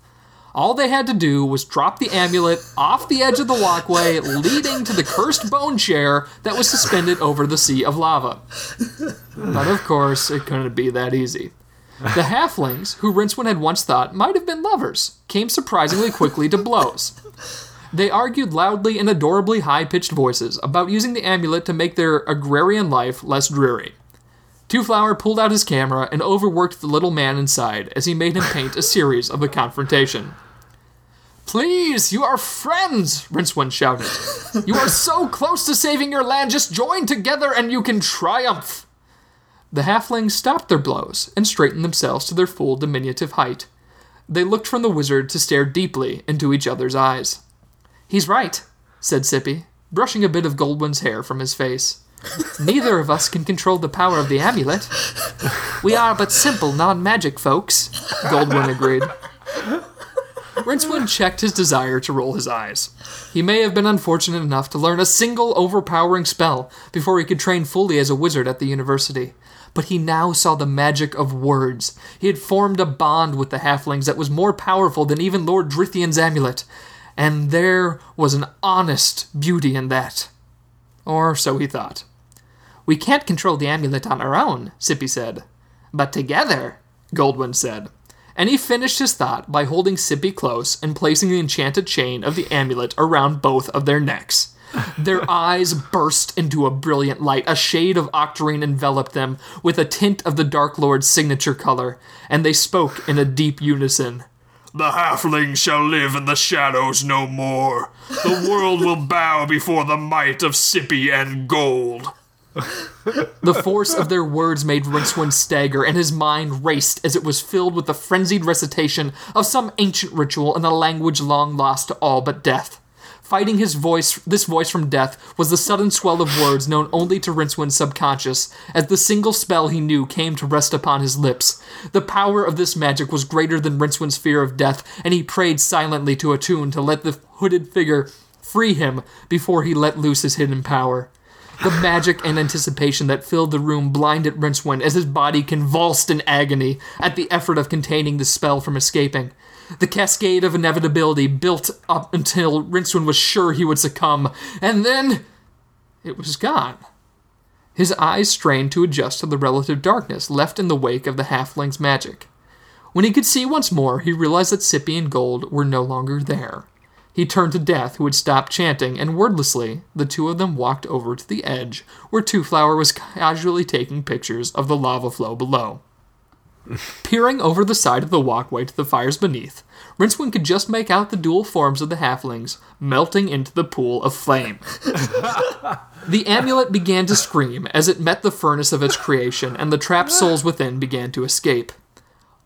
All they had to do was drop the amulet off the edge of the walkway leading to the cursed bone chair that was suspended over the sea of lava. But of course, it couldn't be that easy. The halflings, who Rincewind had once thought might have been lovers, came surprisingly quickly to blows. They argued loudly in adorably high-pitched voices about using the amulet to make their agrarian life less dreary. Two Flower pulled out his camera and overworked the little man inside as he made him paint a series of the confrontation. "Please, you are friends," Rincewind shouted. "You are so close to saving your land, just join together and you can triumph." The halflings stopped their blows and straightened themselves to their full diminutive height. They looked from the wizard to stare deeply into each other's eyes. "He's right," said Sippy, brushing a bit of Goldwyn's hair from his face. "Neither of us can control the power of the amulet. We are but simple non-magic folks," Goldwyn agreed. Rincewind checked his desire to roll his eyes. He may have been unfortunate enough to learn a single overpowering spell before he could train fully as a wizard at the university. But he now saw the magic of words. He had formed a bond with the halflings that was more powerful than even Lord Drithian's amulet. And there was an honest beauty in that. Or so he thought. "We can't control the amulet on our own," Sippy said. "But together," Goldwyn said. And he finished his thought by holding Sippy close and placing the enchanted chain of the amulet around both of their necks. Their eyes burst into a brilliant light. A shade of octarine enveloped them with a tint of the Dark Lord's signature color, and they spoke in a deep unison. "The halfling shall live in the shadows no more. The world will bow before the might of Sippy and Gold." The force of their words made Rincewind stagger, and his mind raced as it was filled with the frenzied recitation of some ancient ritual in a language long lost to all but death. Fighting this voice from death, was the sudden swell of words known only to Rincewind's subconscious, as the single spell he knew came to rest upon his lips. The power of this magic was greater than Rincewind's fear of death, and he prayed silently to Atuin to let the hooded figure free him before he let loose his hidden power. The magic and anticipation that filled the room blinded Rincewind as his body convulsed in agony at the effort of containing the spell from escaping. The cascade of inevitability built up until Rincewind was sure he would succumb, and then it was gone. His eyes strained to adjust to the relative darkness left in the wake of the halfling's magic. When he could see once more, he realized that Sippy and Gold were no longer there. He turned to Death, who had stopped chanting, and wordlessly, the two of them walked over to the edge, where Two Flower was casually taking pictures of the lava flow below. Peering over the side of the walkway to the fires beneath, Rincewind could just make out the dual forms of the halflings melting into the pool of flame. The amulet began to scream as it met the furnace of its creation, and the trapped souls within began to escape.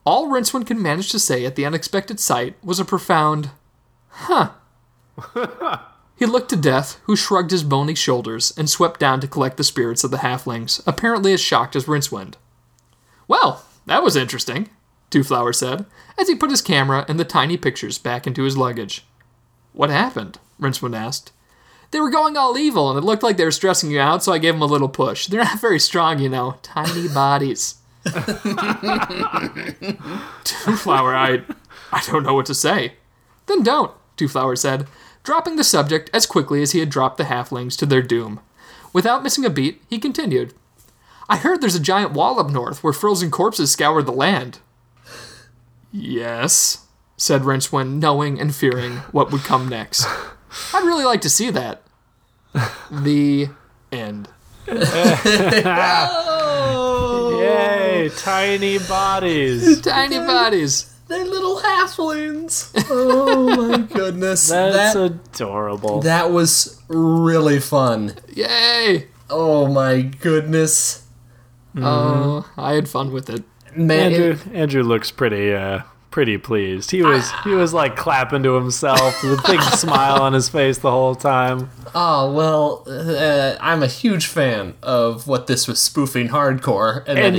All Rincewind could manage to say at the unexpected sight was a profound, "Huh." He looked to Death, who shrugged his bony shoulders and swept down to collect the spirits of the halflings, apparently as shocked as Rincewind. "Well, that was interesting," Two Flower said, as he put his camera and the tiny pictures back into his luggage. "What happened?" Rincewind asked. "They were going all evil, and it looked like they were stressing you out, so I gave them a little push. They're not very strong, you know. Tiny bodies." "Two Flower, I don't know what to say." "Then don't," Two Flower said, dropping the subject as quickly as he had dropped the halflings to their doom. Without missing a beat, he continued. "I heard there's a giant wall up north where frozen corpses scour the land." "Yes," said Rincewind, knowing and fearing what would come next. I'd really like to see that. The end. Oh! Yay, tiny bodies. Tiny bodies. They're little halflings. Oh my goodness. That's adorable. That was really fun. Yay. Oh my goodness. Oh, I had fun with it. Man, Andrew looks pretty pleased. He was like clapping to himself with a big smile on his face the whole time. Oh, well, I'm a huge fan of what this was spoofing hardcore. And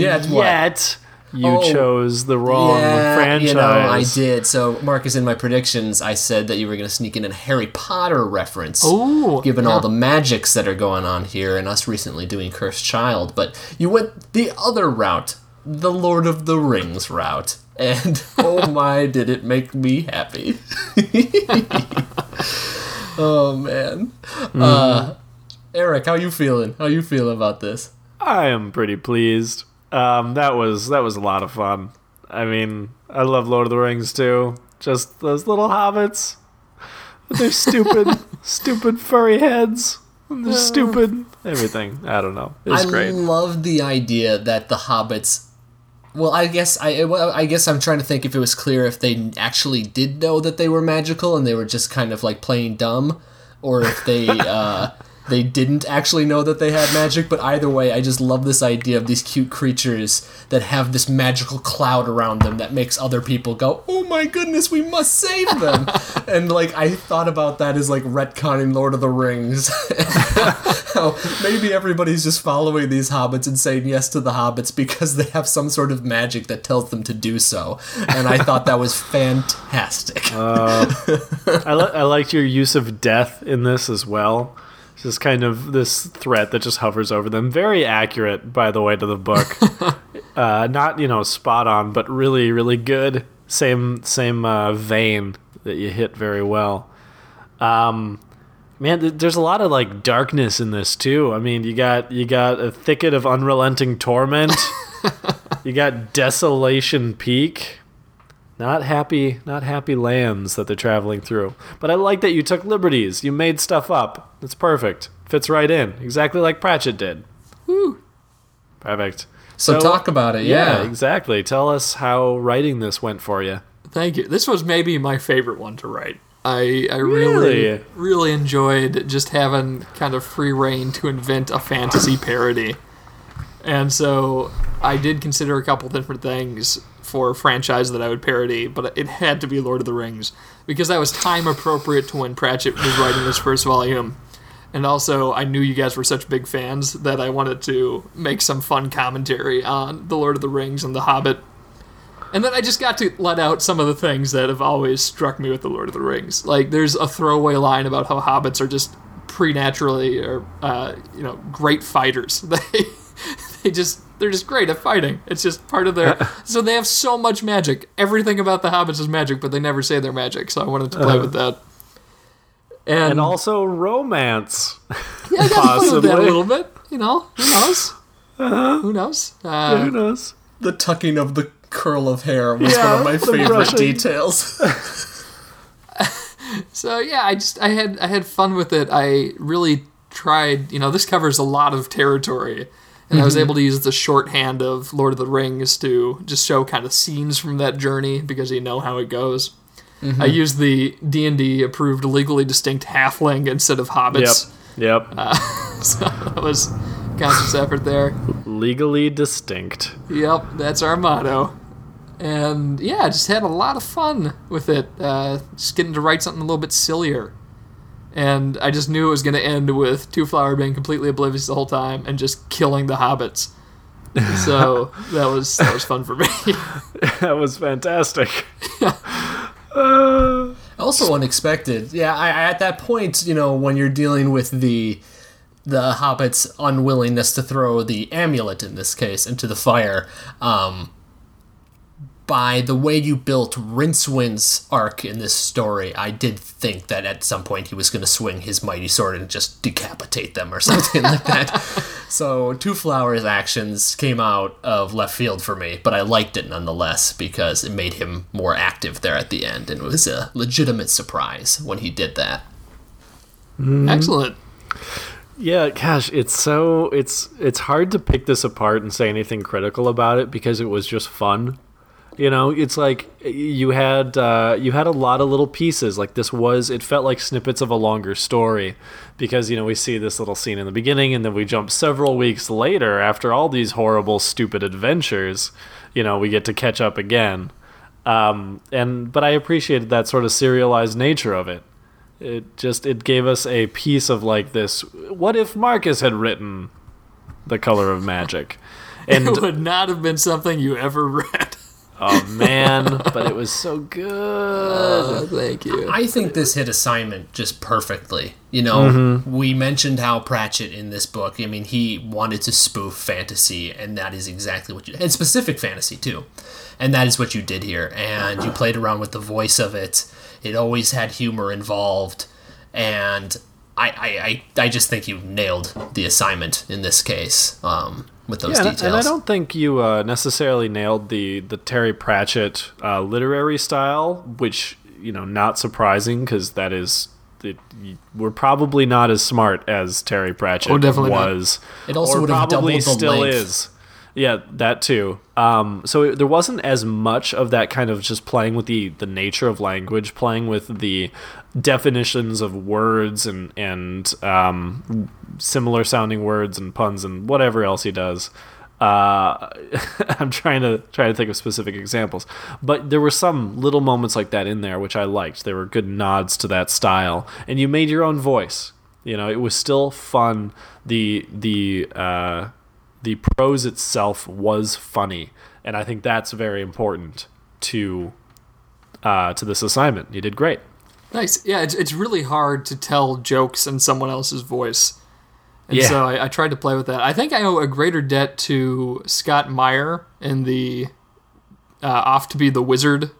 yet, you chose the wrong franchise. You know, I did. So, Marcus, in my predictions, I said that you were going to sneak in a Harry Potter reference, given all the magics that are going on here and us recently doing Cursed Child. But you went the other route. The Lord of the Rings route. And oh my, did it make me happy. Oh man. Eric, how you feeling about this? I am pretty pleased. That was a lot of fun. I mean, I love Lord of the Rings too. Just those little hobbits with their stupid furry heads. They're stupid. Everything. I don't know. It's great. I love the idea that the hobbits... Well, I guess I'm trying to think if it was clear if they actually did know that they were magical and they were just kind of like playing dumb, or if they they didn't actually know that they had magic. But either way, I just love this idea of these cute creatures that have this magical cloud around them that makes other people go, "Oh my goodness, we must save them." And like, I thought about that as like retconning Lord of the Rings. Oh, maybe everybody's just following these hobbits and saying yes to the hobbits because they have some sort of magic that tells them to do so. And I thought that was fantastic. I liked your use of death in this as well. Just kind of this threat that just hovers over them. Very accurate, by the way, to the book. Not, you know, spot on, but really, really good. Same vein that you hit very well. Man, there's a lot of like darkness in this too. I mean, you got a thicket of unrelenting torment. You got Desolation Peak. Not happy lands that they're traveling through. But I like that you took liberties. You made stuff up. It's perfect. Fits right in. Exactly like Pratchett did. Woo. Perfect. So talk about it. Yeah, exactly. Tell us how writing this went for you. Thank you. This was maybe my favorite one to write. I really enjoyed just having kind of free reign to invent a fantasy parody. And so I did consider a couple different things for a franchise that I would parody, but it had to be Lord of the Rings, because that was time appropriate to when Pratchett was writing this first volume. And also, I knew you guys were such big fans that I wanted to make some fun commentary on the Lord of the Rings and the Hobbit. And then I just got to let out some of the things that have always struck me with the Lord of the Rings. Like, there's a throwaway line about how hobbits are just preternaturally, or great fighters. They're just great at fighting. It's just part of their... So they have so much magic. Everything about the hobbits is magic, but they never say they're magic, so I wanted to play with that. And also romance. Yeah, I got to play with that a little bit. You know, who knows? Uh-huh. Who knows? Who knows? The tucking of the curl of hair was one of my favorite details. So yeah, I had fun with it. I really tried, you know, this covers a lot of territory, and I was able to use the shorthand of Lord of the Rings to just show kind of scenes from that journey, because you know how it goes. I used the D&D approved legally distinct halfling instead of hobbits. Yep. So that was conscious effort there. Legally distinct. Yep, that's our motto. And yeah, I just had a lot of fun with it. Just getting to write something a little bit sillier. And I just knew it was going to end with Two Flower being completely oblivious the whole time and just killing the hobbits. So that was fun for me. That was fantastic. Also unexpected. Yeah, I at that point, you know, when you're dealing with the hobbits' unwillingness to throw the amulet, in this case, into the fire, by the way you built Rincewind's arc in this story, I did think that at some point he was going to swing his mighty sword and just decapitate them or something like that. So Two Flowers' actions came out of left field for me, but I liked it nonetheless because it made him more active there at the end, and it was a legitimate surprise when he did that. Mm. Excellent. Yeah, gosh, it's hard to pick this apart and say anything critical about it because it was just fun. You know, it's like you had a lot of little pieces. Like it felt like snippets of a longer story because, you know, we see this little scene in the beginning and then we jump several weeks later after all these horrible, stupid adventures. You know, we get to catch up again. But I appreciated that sort of serialized nature of it. It gave us a piece of like this. What if Marcus had written The Color of Magic? And it would not have been something you ever read. Oh, man, but it was so good. Oh, thank you. I think this hit assignment just perfectly. You know, We mentioned how Pratchett in this book, I mean, he wanted to spoof fantasy, and that is exactly what you did. And specific fantasy, too. And that is what you did here. And you played around with the voice of it. It always had humor involved. And I just think you nailed the assignment in this case. With those details. And I don't think you necessarily nailed the Terry Pratchett literary style, which, you know, not surprising because that is, we're probably not as smart as Terry Pratchett was. Not. It also would have doubled the still length. Is. Yeah, that too. So there wasn't as much of that kind of just playing with the nature of language, playing with the definitions of words and similar sounding words and puns and whatever else he does. I'm trying to think of specific examples, but there were some little moments like that in there which I liked. There were good nods to that style, and you made your own voice. You know, it was still fun. The prose itself was funny, and I think that's very important to this assignment. You did great. Nice. Yeah, it's really hard to tell jokes in someone else's voice. And yeah. So I tried to play with that. I think I owe a greater debt to Scott Meyer in the Off to Be the Wizard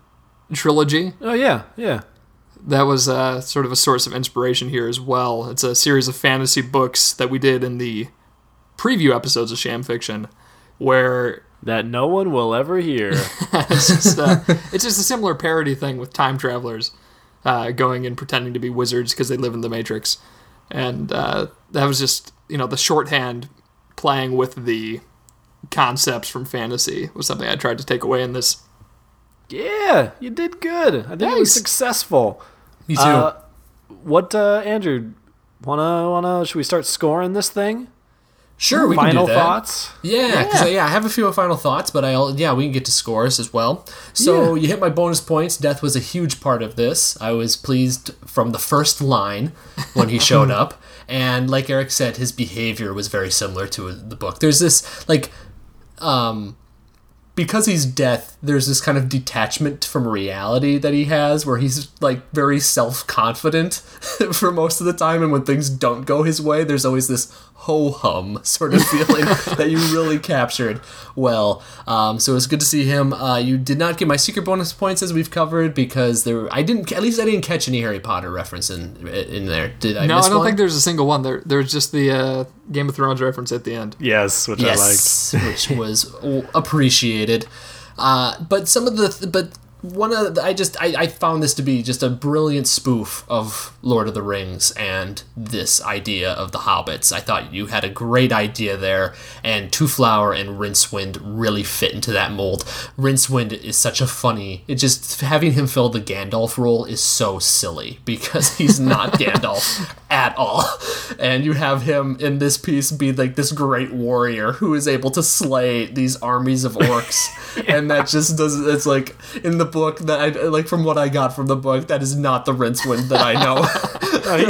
trilogy. Oh, yeah, yeah. That was sort of a source of inspiration here as well. It's a series of fantasy books that we did in the preview episodes of Sham Fiction where... That no one will ever hear. it's just a similar parody thing with time travelers. Going and pretending to be wizards because they live in the Matrix. And that was just, you know, the shorthand playing with the concepts from fantasy was something I tried to take away in this. Yeah, you did good. I think It was successful. Me too. Andrew, should we start scoring this thing? Sure, we can do that. Final thoughts? Yeah, I have a few final thoughts, but we can get to scores as well. So You hit my bonus points. Death was a huge part of this. I was pleased from the first line when he showed up. And like Eric said, his behavior was very similar to the book. There's this, like, because he's Death, there's this kind of detachment from reality that he has where he's, like, very self-confident for most of the time. And when things don't go his way, there's always this ho-hum sort of feeling that you really captured well. So it was good to see him. You did not get my secret bonus points as we've covered because I didn't catch any Harry Potter reference in there. Did I? No, I don't think there's a single one. There's just the Game of Thrones reference at the end. Yes, I liked. Which was appreciated. I found this to be just a brilliant spoof of Lord of the Rings and this idea of the hobbits. I thought you had a great idea there, and Two Flower and Rincewind really fit into that mold. Rincewind is such a funny... It just having him fill the Gandalf role is so silly because he's not Gandalf at all. And you have him in this piece be like this great warrior who is able to slay these armies of orcs. Yeah. And that just doesn't... It's like... In the book from what I got from the book, that is not the Rincewind that I know.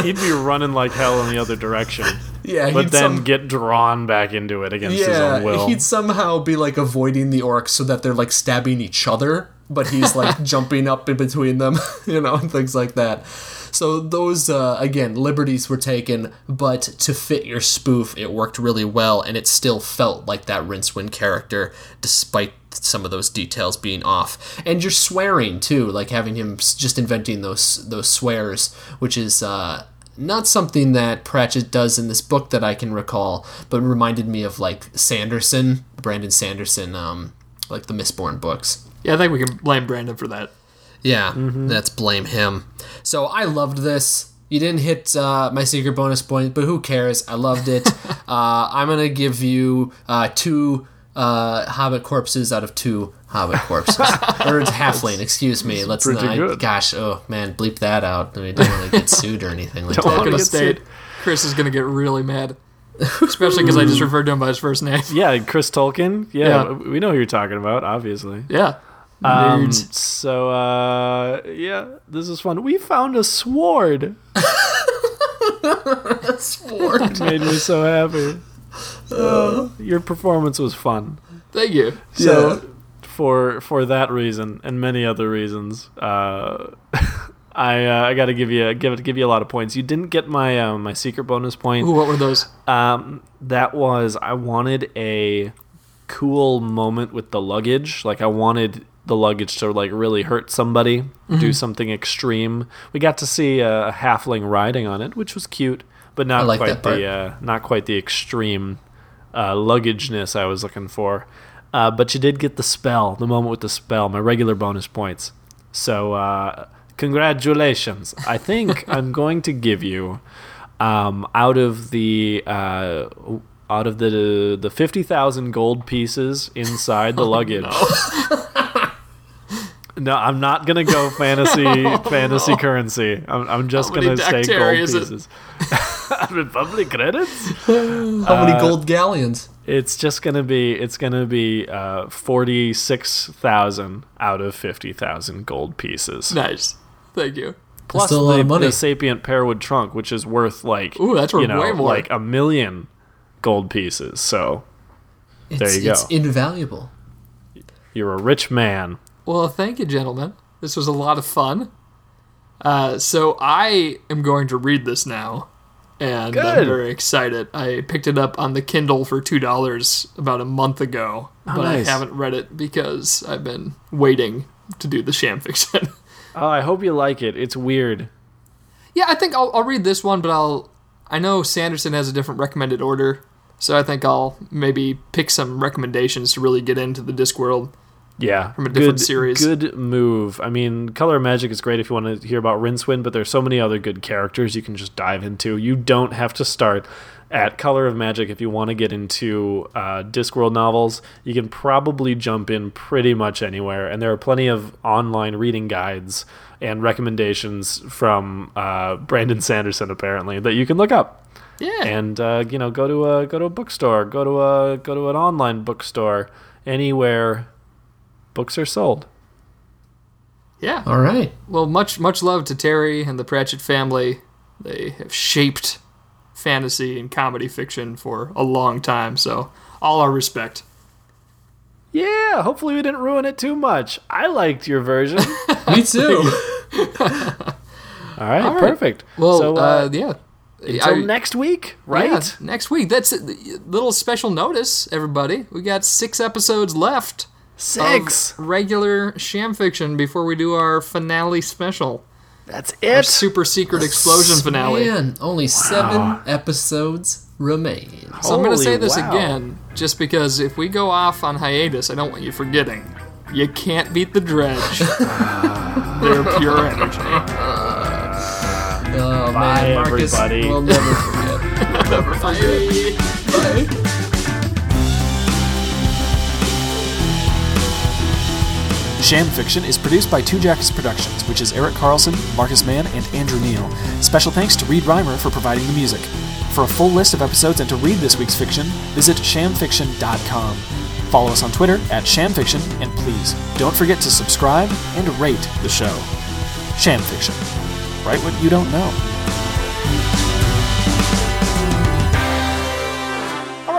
He'd be running like hell in the other direction. Yeah, but then get drawn back into it against his own will. Yeah, he'd somehow be like avoiding the orcs so that they're like stabbing each other, but he's like jumping up in between them, you know, and things like that. So those, again, liberties were taken, but to fit your spoof, it worked really well, and it still felt like that Rincewind character, despite some of those details being off. And you're swearing, too, like having him just inventing those swears, which is... Not something that Pratchett does in this book that I can recall, but reminded me of, like, Sanderson, Brandon Sanderson, like the Mistborn books. Yeah, I think we can blame Brandon for that. Yeah, let's blame him. So I loved this. You didn't hit my secret bonus point, but who cares? I loved it. I'm going to give you two Hobbit corpses out of two Hobbit corpses. Or halfling, excuse me. Let's not. Gosh, oh man, bleep that out. I don't want to get sued or anything like that. Chris is going to get really mad. Especially because I just referred to him by his first name. Yeah, Chris Tolkien. Yeah, we know who you're talking about, obviously. Yeah. So, yeah, this is fun. We found a sword. A sword. It made me so happy. Your performance was fun. Thank you. So, for that reason and many other reasons, I got to give you a lot of points. You didn't get my my secret bonus point. Ooh, what were those? That was, I wanted a cool moment with the luggage. Like, I wanted the luggage to, like, really hurt somebody, do something extreme. We got to see a halfling riding on it, which was cute, but not like quite the not quite the extreme luggageness I was looking for. But you did get the spell, the moment with the spell, my regular bonus points. So congratulations. I think I'm going to give you out of the 50,000 gold piees inside the luggage. No, I'm not gonna go fantasy currency. I'm just gonna say gold pieces. Republic credits. How many gold galleons? It's gonna be 46,000 out of 50,000 gold pieces. Nice, thank you. Plus the sapient pearwood trunk, which is worth like way more. Like $1 million gold pieces. So there you go. It's invaluable. You're a rich man. Well, thank you, gentlemen. This was a lot of fun. So I am going to read this now, and good. I'm very excited. I picked it up on the Kindle for $2 about a month ago, I haven't read it because I've been waiting to do the Sham Fiction. Oh, I hope you like it. It's weird. Yeah, I think I'll read this one, but I know Sanderson has a different recommended order, so I think I'll maybe pick some recommendations to really get into the Discworld. Yeah, from a different series. Good move. I mean, Color of Magic is great if you want to hear about Rincewind, but there's so many other good characters you can just dive into. You don't have to start at Color of Magic if you want to get into Discworld novels. You can probably jump in pretty much anywhere, and there are plenty of online reading guides and recommendations from Brandon Sanderson, apparently, that you can look up. Yeah, and go to a bookstore, go to an online bookstore, anywhere books are sold. Yeah. All right. Well, much love to Terry and the Pratchett family. They have shaped fantasy and comedy fiction for a long time, so all our respect. Yeah, hopefully we didn't ruin it too much. I liked your version. Me too. All right, perfect. Well, so, yeah. Until next week, right? Yeah, next week. That's a little special notice, everybody. We got 6 episodes left. 6 regular Sham Fiction before we do our finale special. That's it. Our super secret explosion finale. Man, only 7 episodes remain. So I'm going to say this again, just because if we go off on hiatus, I don't want you forgetting. You can't beat the dredge. They're pure energy. Oh, bye, man, Marcus. Everybody. We'll never forget. We'll never forget. Bye. Bye. Sham Fiction is produced by Two Jackets Productions, which is Eric Carlson, Marcus Mann, and Andrew Neal. Special thanks to Reed Reimer for providing the music. For a full list of episodes and to read this week's fiction, visit shamfiction.com. Follow us on Twitter @shamfiction, and please don't forget to subscribe and rate the show. Sham Fiction. Write what you don't know.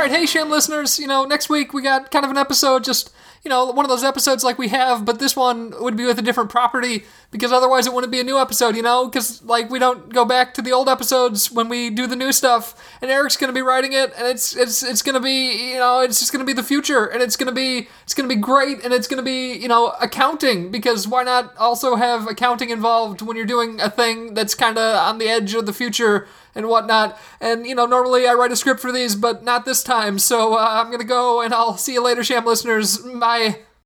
Hey, Sham listeners, next week we got kind of an episode, just, you know, one of those episodes like we have, but this one would be with a different property, because otherwise it wouldn't be a new episode, you know? Because, like, we don't go back to the old episodes when we do the new stuff, and Eric's going to be writing it, and it's going to be, you know, it's just going to be the future, and it's going to be great, and it's going to be, you know, accounting, because why not also have accounting involved when you're doing a thing that's kind of on the edge of the future and whatnot? And, you know, normally I write a script for these, but not this time, so I'm going to go, and I'll see you later, Sham listeners. Bye.